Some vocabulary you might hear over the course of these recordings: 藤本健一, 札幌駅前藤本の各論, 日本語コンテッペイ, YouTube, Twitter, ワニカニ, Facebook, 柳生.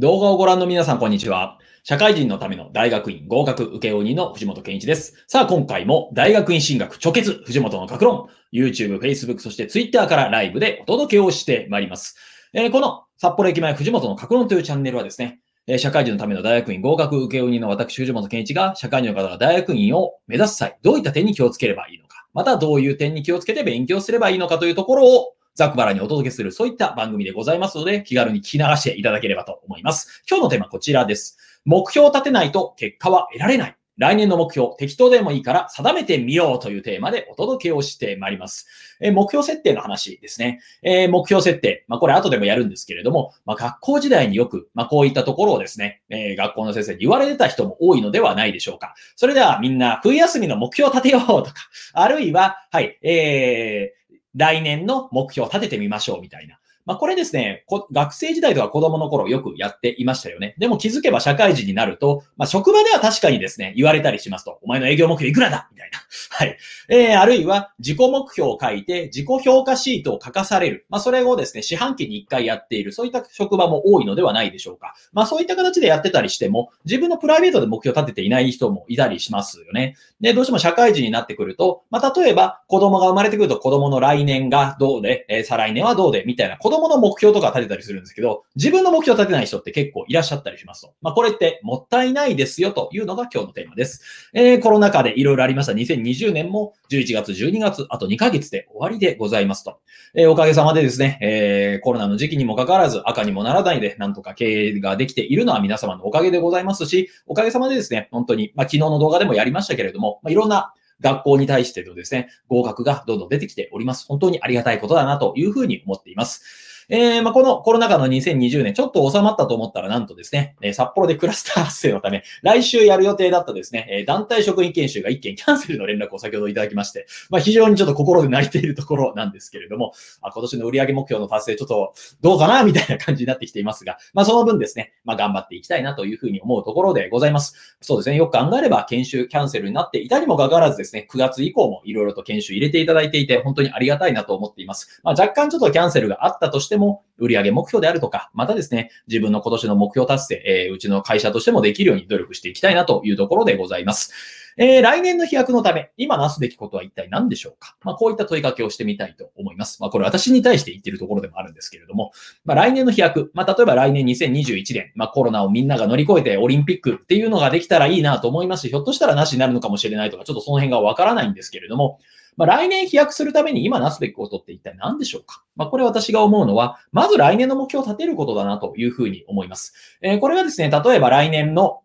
動画をご覧の皆さん、こんにちは。社会人のための大学院合格請負人の藤本健一です。さあ、今回も大学院進学直結、藤本の各論、YouTube、Facebook、そして Twitter からライブでお届けをしてまいります。この札幌駅前藤本の各論というチャンネルはですね、社会人のための大学院合格請負人の私、藤本健一が、社会人の方が大学院を目指す際、どういった点に気をつければいいのか、またどういう点に気をつけて勉強すればいいのかというところを、ざっくばらにお届けする、そういった番組でございますので、気軽に聞き流していただければと思います。今日のテーマはこちらです。目標を立てないと結果は得られない。来年の目標、適当でもいいから定めてみようというテーマでお届けをしてまいります。目標設定の話ですね。目標設定。これ後でもやるんですけれども、学校時代によく、こういったところをですね、学校の先生に言われてた人も多いのではないでしょうか。それではみんな、冬休みの目標を立てようとか、あるいは、はい、来年の目標を立ててみましょうみたいな。これですね、学生時代とか子供の頃よくやっていましたよね。でも気づけば社会人になると、職場では確かにですね、言われたりしますと、お前の営業目標いくらだみたいな。はい。あるいは自己目標を書いて、自己評価シートを書かされる。それをですね、四半期に一回やっている、そういった職場も多いのではないでしょうか。そういった形でやってたりしても、自分のプライベートで目標を立てていない人もいたりしますよね。で、どうしても社会人になってくると、例えば子供が生まれてくると、子供の来年がどうで、再来年はどうで、みたいな、子供の目標とか立てたりするんですけど、自分の目標を立てない人って結構いらっしゃったりしますと。これってもったいないですよというのが今日のテーマです。コロナ禍でいろいろありました。2020年も11月、12月、あと2ヶ月で終わりでございますと。おかげさまでですね、コロナの時期にもかかわらず赤にもならないで、なんとか経営ができているのは皆様のおかげでございますし、おかげさまでですね、本当に、昨日の動画でもやりましたけれども、いろんな学校に対してのですね、合格がどんどん出てきております。本当にありがたいことだなというふうに思っています。このコロナ禍の2020年、ちょっと収まったと思ったらなんとですね、札幌でクラスター発生のため、来週やる予定だったですね、団体職員研修が1件キャンセルの連絡を先ほどいただきまして、非常にちょっと心で泣いているところなんですけれども、今年の売上目標の達成ちょっとどうかなみたいな感じになってきていますが、その分ですね、頑張っていきたいなというふうに思うところでございます。そうですね、よく考えれば研修キャンセルになっていたにもかかわらずですね、9月以降もいろいろと研修入れていただいていて、本当にありがたいなと思っています。若干ちょっとキャンセルがあったとしても、売上目標であるとか、またですね、自分の今年の目標達成、うちの会社としてもできるように努力していきたいなというところでございます。来年の飛躍のため、今なすべきことは一体何でしょうか。こういった問いかけをしてみたいと思います。これ私に対して言っているところでもあるんですけれども、来年の飛躍、例えば来年2021年、コロナをみんなが乗り越えてオリンピックっていうのができたらいいなと思いますし、ひょっとしたらなしになるのかもしれないとか、ちょっとその辺がわからないんですけれども、来年飛躍するために今なすべきことって一体何でしょうか。これ私が思うのは、まず来年の目標を立てることだなというふうに思います。これがですね、例えば来年の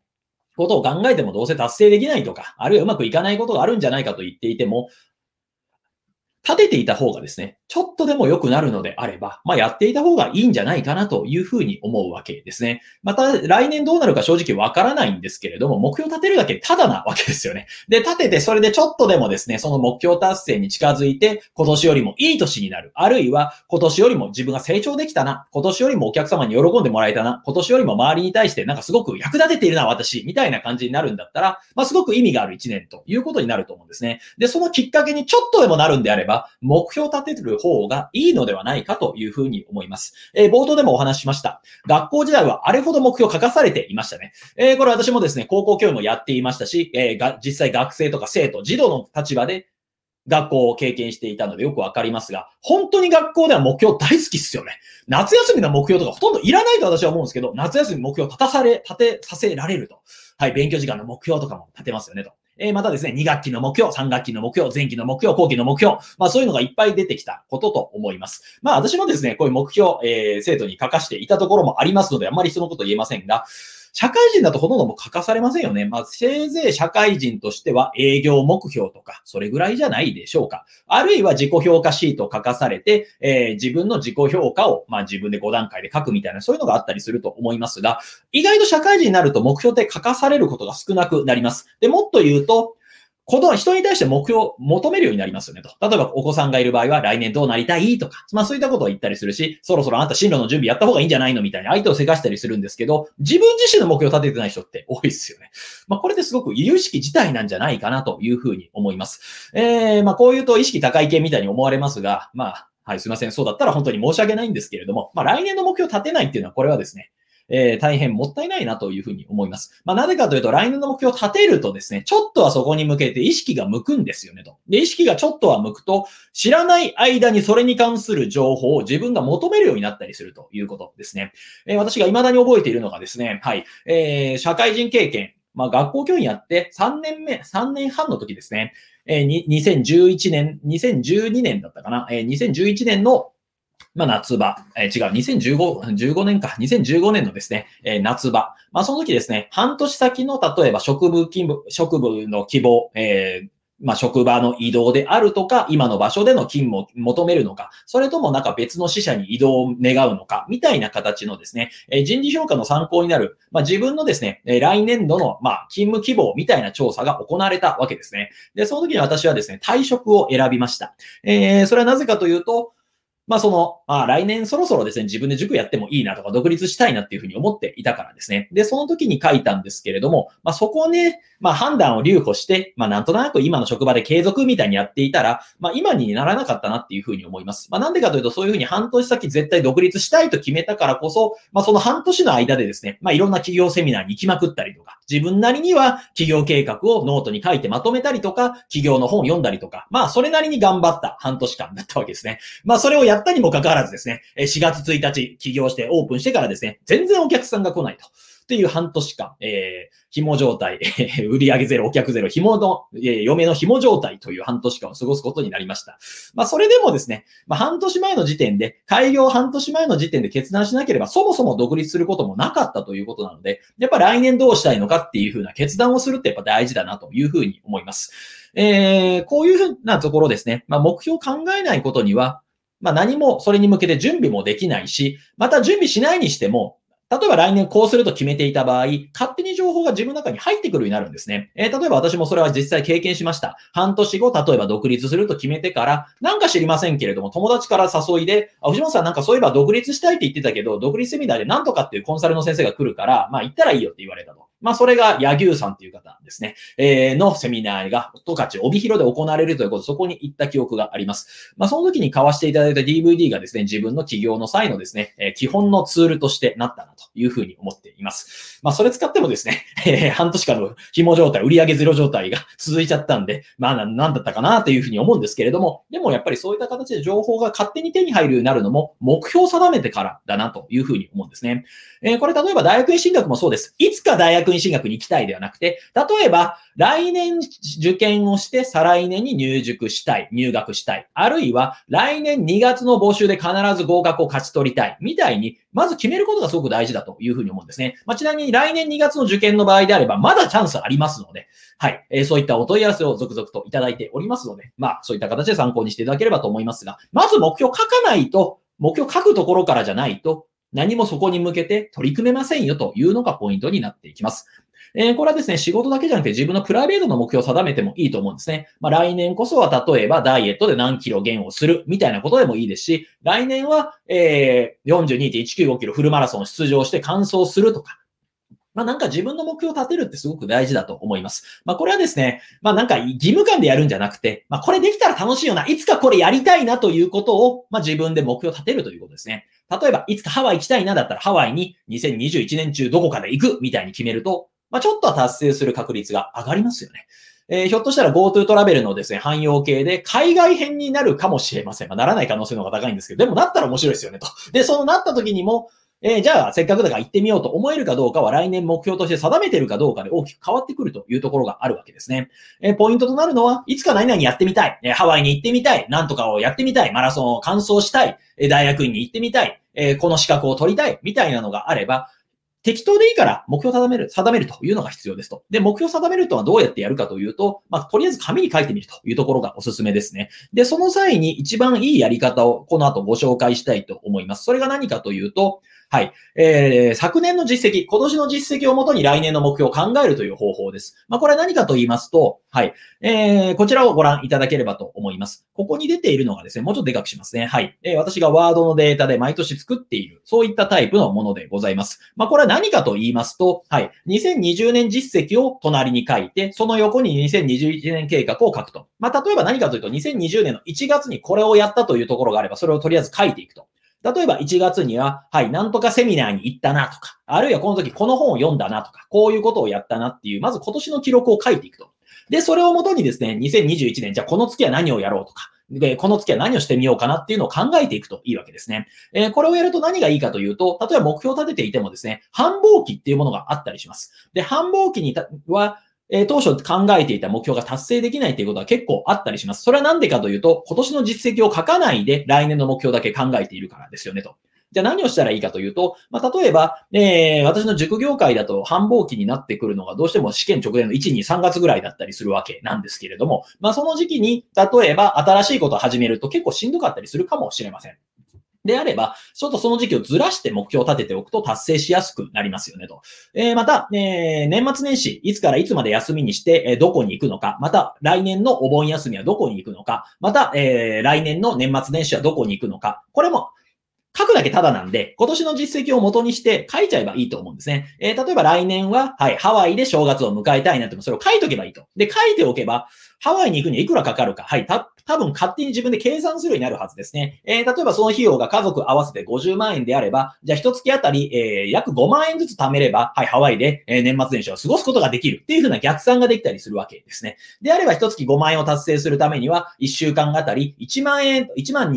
ことを考えてもどうせ達成できないとか、あるいはうまくいかないことがあるんじゃないかと言っていても、立てていた方がですね、ちょっとでも良くなるのであれば、やっていた方がいいんじゃないかなというふうに思うわけですね。また来年どうなるか正直わからないんですけれども、目標を立てるだけただなわけですよね。で、立ててそれでちょっとでもですね、その目標達成に近づいて、今年よりもいい年になる。あるいは今年よりも自分が成長できたな。今年よりもお客様に喜んでもらえたな。今年よりも周りに対してなんかすごく役立てているな、私。みたいな感じになるんだったら、すごく意味がある一年ということになると思うんですね。で、そのきっかけにちょっとでもなるんであれば、目標を立てる方がいいのではないかというふうに思います。冒頭でもお話ししました。学校時代はあれほど目標を書かされていましたね。これ私もですね、高校教員もやっていましたし、実際学生とか生徒、児童の立場で学校を経験していたのでよくわかりますが、本当に学校では目標大好きっすよね。夏休みの目標とかほとんどいらないと私は思うんですけど、夏休み目標を立てさせられると。はい、勉強時間の目標とかも立てますよねと。またですね、2学期の目標、3学期の目標、前期の目標、後期の目標、そういうのがいっぱい出てきたことと思います。私もですね、こういう目標、生徒に書かしていたところもありますので、あんまり人のこと言えませんが、社会人だとほとんども書かされませんよね。せいぜい社会人としては営業目標とか、それぐらいじゃないでしょうか。あるいは自己評価シートを書かされて、自分の自己評価を、自分で5段階で書くみたいな、そういうのがあったりすると思いますが、意外と社会人になると目標って書かされることが少なくなります。で、もっと言うと、人に対して目標を求めるようになりますよねと。例えばお子さんがいる場合は来年どうなりたいとか、そういったことを言ったりするし、そろそろあんた進路の準備やった方がいいんじゃないのみたいに相手をせかしたりするんですけど、自分自身の目標を立ててない人って多いですよね。これってすごく由々しき事態なんじゃないかなというふうに思います。こう言うと意識高い系みたいに思われますが、はい、すいません。そうだったら本当に申し訳ないんですけれども、来年の目標を立てないっていうのはこれはですね、大変もったいないなというふうに思います。まあ、なぜかというと、来年の目標を立てるとですね、ちょっとはそこに向けて意識が向くんですよねと。で、意識がちょっとは向くと、知らない間にそれに関する情報を自分が求めるようになったりするということですね。私が未だに覚えているのがですね、はい、社会人経験、まあ、学校教員やって3年半の時ですね、2012年だったかな、2011年のまあ、夏場、2015年のですね、夏場。まあ、その時ですね、半年先の、例えば職務の希望、まあ、職場の移動であるとか、今の場所での勤務を求めるのか、それともなんか別の支社に移動を願うのか、みたいな形のですね、人事評価の参考になる、まあ、自分のですね、来年度の、まあ、勤務希望みたいな調査が行われたわけですね。で、その時に私はですね、退職を選びました。それはなぜかというと、まあ来年そろそろですね、自分で塾やってもいいなとか、独立したいなっていうふうに思っていたからですね。で、その時に書いたんですけれども、まあそこをね、まあ判断を留保して、まあなんとなく今の職場で継続みたいにやっていたら、まあ今にならなかったなっていうふうに思います。まあなんでかというと、そういうふうに半年先絶対独立したいと決めたからこそ、まあその半年の間でですね、まあいろんな企業セミナーに行きまくったりとか、自分なりには企業計画をノートに書いてまとめたりとか、企業の本を読んだりとか、まあそれなりに頑張った半年間だったわけですね。まあそれをやったにもかかわらずですね、4月1日起業してオープンしてからですね、全然お客さんが来ないと。っていう半年間、紐状態、売上ゼロ、お客ゼロ、嫁の紐状態という半年間を過ごすことになりました。まあ、それでもですね、まあ、開業半年前の時点で決断しなければ、そもそも独立することもなかったということなので、やっぱ来年どうしたいのかっていうふうな決断をするってやっぱ大事だなというふうに思います。こういうふうなところですね、まあ、目標を考えないことには、まあ何もそれに向けて準備もできないし、また準備しないにしても、例えば来年こうすると決めていた場合、勝手に情報が自分の中に入ってくるようになるんですね。例えば私もそれは実際経験しました。半年後、例えば独立すると決めてから、なんか知りませんけれども、友達から誘いで、藤本さんなんかそういえば独立したいって言ってたけど、独立セミナーでなんとかっていうコンサルの先生が来るから、まあ行ったらいいよって言われたと。まあそれが柳生さんっていう方ですね。のセミナーが、十勝帯広で行われるということで、そこに行った記憶があります。まあその時に交わしていただいた DVD がですね、自分の起業の際のですね、基本のツールとしてなったなというふうに思っています。まあそれ使ってもですね、半年間の紐状態、売上ゼロ状態が続いちゃったんで、まあなんだったかなというふうに思うんですけれども、でもやっぱりそういった形で情報が勝手に手に入るようになるのも、目標を定めてからだなというふうに思うんですね。これ例えば大学院進学もそうです。いつか大学院進学に行きたいではなくて、例えば来年受験をして再来年に入学したい、あるいは来年2月の募集で必ず合格を勝ち取りたいみたいに、まず決めることがすごく大事だというふうに思うんですね。まあ、ちなみに来年2月の受験の場合であれば、まだチャンスありますので、はい、そういったお問い合わせを続々といただいておりますので、まあそういった形で参考にしていただければと思いますが、まず目標を書かないと、目標を書くところからじゃないと、何もそこに向けて取り組めませんよというのがポイントになっていきます。これはですね、仕事だけじゃなくて自分のプライベートの目標を定めてもいいと思うんですね。まあ来年こそは例えばダイエットで何キロ減をするみたいなことでもいいですし、来年は、42.195 キロフルマラソン出場して完走するとか、まあなんか自分の目標を立てるってすごく大事だと思います。まあこれはですね、まあなんか義務感でやるんじゃなくて、まあこれできたら楽しいよな、いつかこれやりたいなということを、まあ自分で目標を立てるということですね。例えばいつかハワイ行きたいなだったらハワイに2021年中どこかで行くみたいに決めると、まあちょっとは達成する確率が上がりますよね。ひょっとしたら GoTo トラベルのですね、汎用系で海外編になるかもしれません。まあならない可能性の方が高いんですけど、でもなったら面白いですよねと。で、そうなった時にも、じゃあせっかくだから行ってみようと思えるかどうかは来年目標として定めているかどうかで大きく変わってくるというところがあるわけですね。ポイントとなるのは、いつか何々やってみたい、ハワイに行ってみたい、なんとかをやってみたい、マラソンを完走したい、大学院に行ってみたい、この資格を取りたいみたいなのがあれば、適当でいいから目標を定めるというのが必要ですと。で、目標を定めるとはどうやってやるかというと、まあ、とりあえず紙に書いてみるというところがおすすめですね。で、その際に一番いいやり方をこの後ご紹介したいと思います。それが何かというと、はい、昨年の実績、今年の実績をもとに来年の目標を考えるという方法です。まあ、これは何かと言いますと、はい、こちらをご覧いただければと思います。ここに出ているのがですね、もうちょっとでかくしますね。はい、私がワードのデータで毎年作っている、そういったタイプのものでございます。まあ、これは何かと言いますと、はい、2020年実績を隣に書いて、その横に2021年計画を書くと。まあ、例えば何かというと、2020年の1月にこれをやったというところがあれば、それをとりあえず書いていくと。例えば1月には、はい、なんとかセミナーに行ったなとか、あるいはこの時この本を読んだなとか、こういうことをやったなっていう、まず今年の記録を書いていくと。で、それをもとにですね、2021年、じゃあこの月は何をやろうとか、で、この月は何をしてみようかなっていうのを考えていくといいわけですね。これをやると何がいいかというと、例えば目標を立てていてもですね、繁忙期っていうものがあったりします。で、繁忙期には、当初考えていた目標が達成できないということは結構あったりします。それはなんでかというと、今年の実績を書かないで来年の目標だけ考えているからですよねと。じゃあ何をしたらいいかというと、まあ、例えば、私の塾業界だと繁忙期になってくるのがどうしても試験直前の1、2、3月ぐらいだったりするわけなんですけれども、まあ、その時期に例えば新しいことを始めると結構しんどかったりするかもしれません。であれば、ちょっとその時期をずらして目標を立てておくと達成しやすくなりますよねと。また、年末年始、いつからいつまで休みにして、どこに行くのか、また来年のお盆休みはどこに行くのか、また、来年の年末年始はどこに行くのか、これも書くだけただなんで、今年の実績を元にして書いちゃえばいいと思うんですね。例えば来年は、はい、ハワイで正月を迎えたいなっても、それを書いとけばいいと。で、書いておけば、ハワイに行くにはいくらかかるか、はい、多分勝手に自分で計算するようになるはずですね。例えばその費用が家族合わせて50万円であれば、じゃあ一月あたり、約5万円ずつ貯めれば、はい、ハワイで、年末年始を過ごすことができるっていうふうな逆算ができたりするわけですね。であれば一月5万円を達成するためには、1週間あたり1万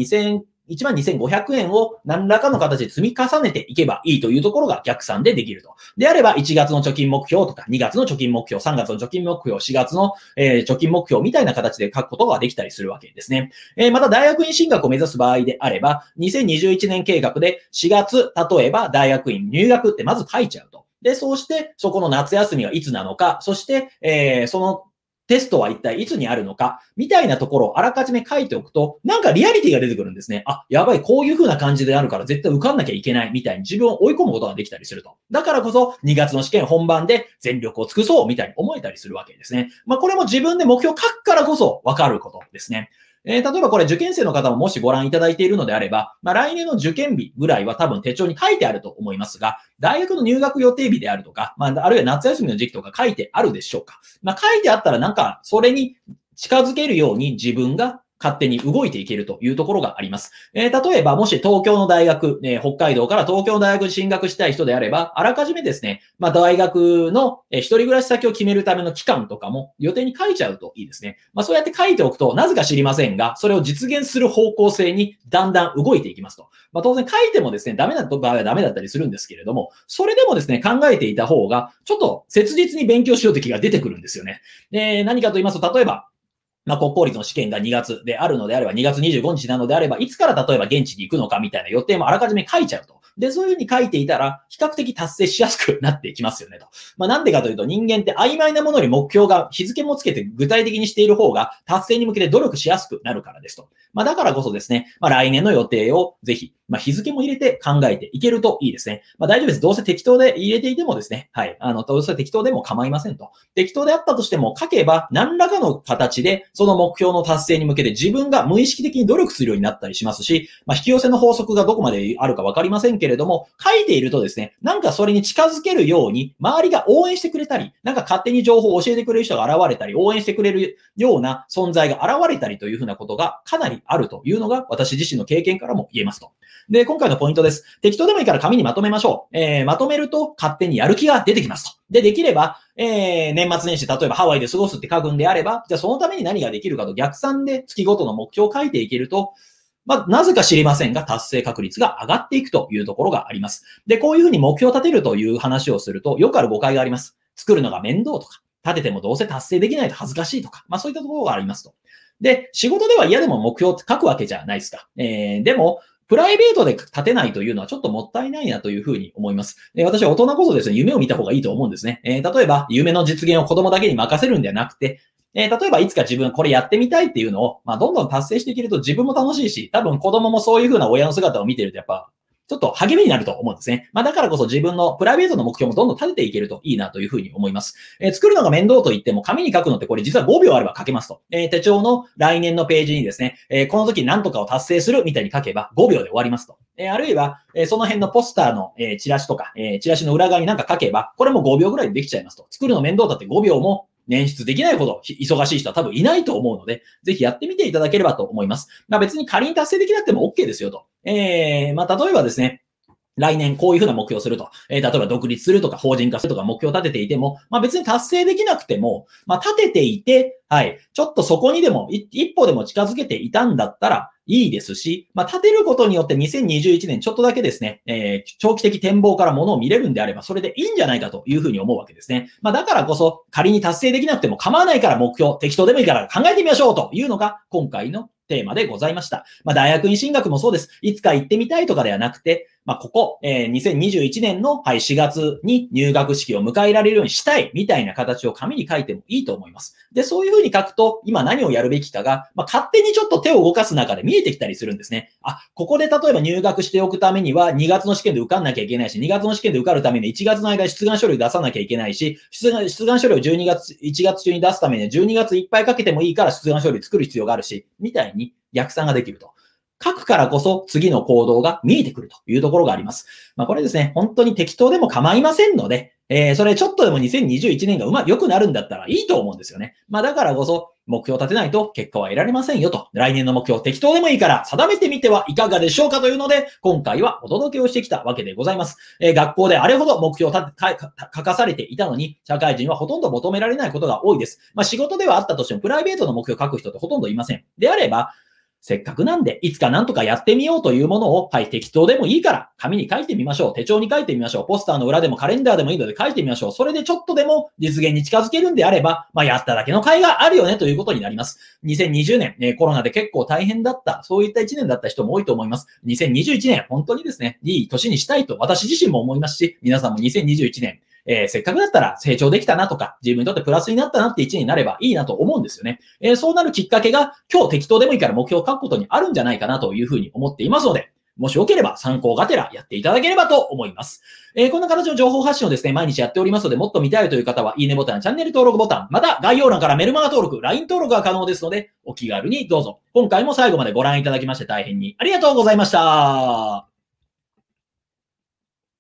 2500円を何らかの形で積み重ねていけばいいというところが逆算でできると。であれば1月の貯金目標とか2月の貯金目標、3月の貯金目標、4月の貯金目標みたいな形で書くことができたりするわけですね。また大学院進学を目指す場合であれば2021年計画で4月、例えば大学院入学ってまず書いちゃうと。で、そうしてそこの夏休みはいつなのか、そして、そのテストは一体いつにあるのかみたいなところをあらかじめ書いておくと、なんかリアリティが出てくるんですね。あ、やばい、こういう風な感じであるから絶対受かんなきゃいけないみたいに自分を追い込むことができたりすると。だからこそ2月の試験本番で全力を尽くそうみたいに思えたりするわけですね。まあこれも自分で目標を書くからこそわかることですね。例えばこれ受験生の方ももしご覧いただいているのであれば、まあ来年の受験日ぐらいは多分手帳に書いてあると思いますが、大学の入学予定日であるとか、まああるいは夏休みの時期とか書いてあるでしょうか。まあ書いてあったらなんかそれに近づけるように自分が勝手に動いていけるというところがあります。例えばもし東京の大学、北海道から東京の大学に進学したい人であれば、あらかじめですね、まあ大学の一人暮らし先を決めるための期間とかも予定に書いちゃうといいですね。まあそうやって書いておくと、なぜか知りませんが、それを実現する方向性にだんだん動いていきますと。まあ当然書いてもですね、ダメな場合はダメだったりするんですけれども、それでもですね、考えていた方が、ちょっと切実に勉強しようという気が出てくるんですよね。何かと言いますと、例えば、まあ、国公立の試験が2月であるのであれば、2月25日なのであれば、いつから例えば現地に行くのかみたいな予定もあらかじめ書いちゃうと。で、そういう風に書いていたら、比較的達成しやすくなっていきますよねと。まあ、なんでかというと、人間って曖昧なものに目標が日付もつけて具体的にしている方が、達成に向けて努力しやすくなるからですと。まあ、だからこそですね、まあ、来年の予定をぜひ、まあ、日付も入れて考えていけるといいですね。まあ、大丈夫です。どうせ適当で入れていてもですね、はい。どうせ適当でも構いませんと。適当であったとしても書けば何らかの形でその目標の達成に向けて自分が無意識的に努力するようになったりしますし、まあ、引き寄せの法則がどこまであるかわかりませんけれども、書いているとですね、なんかそれに近づけるように周りが応援してくれたり、なんか勝手に情報を教えてくれる人が現れたり、応援してくれるような存在が現れたりというふうなことがかなりあるというのが私自身の経験からも言えますと。で、今回のポイントです。適当でもいいから紙にまとめましょう。まとめると勝手にやる気が出てきますと。で、できれば、年末年始、例えばハワイで過ごすって書くんであれば、じゃあそのために何ができるかと逆算で月ごとの目標を書いていけると、まあ、なぜか知りませんが、達成確率が上がっていくというところがあります。で、こういうふうに目標を立てるという話をすると、よくある誤解があります。作るのが面倒とか、立ててもどうせ達成できないと恥ずかしいとか、まあそういったところがありますと。で、仕事では嫌でも目標って書くわけじゃないですか。でも、プライベートで立てないというのはちょっともったいないなというふうに思います。私は大人こそですね、夢を見た方がいいと思うんですね。例えば、夢の実現を子供だけに任せるんではなくて、例えばいつか自分これやってみたいっていうのを、まあ、どんどん達成していけると自分も楽しいし、多分子供もそういうふうな親の姿を見てるとやっぱ、ちょっと励みになると思うんですね。まあだからこそ自分のプライベートの目標もどんどん立てていけるといいなというふうに思います。作るのが面倒と言っても紙に書くのってこれ実は5秒あれば書けますと。手帳の来年のページにですね、この時何とかを達成するみたいに書けば5秒で終わりますと。あるいは、その辺のポスターの、チラシとか、チラシの裏側になんか書けば、これも5秒ぐらいでできちゃいますと。作るの面倒だって5秒も捻出できないほど忙しい人は多分いないと思うので、ぜひやってみていただければと思います。まあ別に仮に達成できなくても OK ですよと。まあ、例えばですね、来年こういうふうな目標をすると、例えば独立するとか法人化するとか目標を立てていても、まあ、別に達成できなくても、まあ、立てていて、はい、ちょっとそこにでも一歩でも近づけていたんだったらいいですし、まあ、立てることによって2021年ちょっとだけですね、長期的展望からものを見れるんであれば、それでいいんじゃないかというふうに思うわけですね。まあ、だからこそ仮に達成できなくても構わないから目標、適当でもいいから考えてみましょうというのが今回のテーマでございました。まあ、大学院進学もそうです。いつか行ってみたいとかではなくて、まあ、ここ、2021年の、はい、4月に入学式を迎えられるようにしたいみたいな形を紙に書いてもいいと思います。で、そういうふうに書くと、今何をやるべきかが、まあ、勝手にちょっと手を動かす中で見えてきたりするんですね。あ、ここで例えば入学しておくためには、2月の試験で受かんなきゃいけないし、2月の試験で受かるために1月の間に出願書類出さなきゃいけないし、出願書類を12月、1月中に出すためには12月いっぱいかけてもいいから出願書類作る必要があるし、みたいに逆算ができると。書くからこそ次の行動が見えてくるというところがあります。まあこれですね、本当に適当でも構いませんので、それちょっとでも2021年が良くなるんだったらいいと思うんですよね。まあだからこそ目標を立てないと結果は得られませんよと。来年の目標適当でもいいから定めてみてはいかがでしょうかというので、今回はお届けをしてきたわけでございます。学校であれほど目標を書かされていたのに、社会人はほとんど求められないことが多いです。まあ仕事ではあったとしてもプライベートの目標を書く人ってほとんどいません。であれば、せっかくなんで、いつかなんとかやってみようというものを、はい、適当でもいいから、紙に書いてみましょう。手帳に書いてみましょう。ポスターの裏でもカレンダーでもいいので書いてみましょう。それでちょっとでも実現に近づけるんであれば、まあ、やっただけの甲斐があるよねということになります。2020年、コロナで結構大変だった、そういった1年だった人も多いと思います。2021年、本当にですね、いい年にしたいと私自身も思いますし、皆さんも2021年、せっかくだったら成長できたなとか、自分にとってプラスになったなって位置になればいいなと思うんですよね。そうなるきっかけが今日適当でもいいから目標を書くことにあるんじゃないかなというふうに思っていますので、もしよければ参考がてらやっていただければと思います。こんな形の情報発信をですね、毎日やっておりますので、もっと見たいという方は、いいねボタン、チャンネル登録ボタン、また概要欄からメルマガ登録、LINE 登録が可能ですので、お気軽にどうぞ。今回も最後までご覧いただきまして大変にありがとうございました。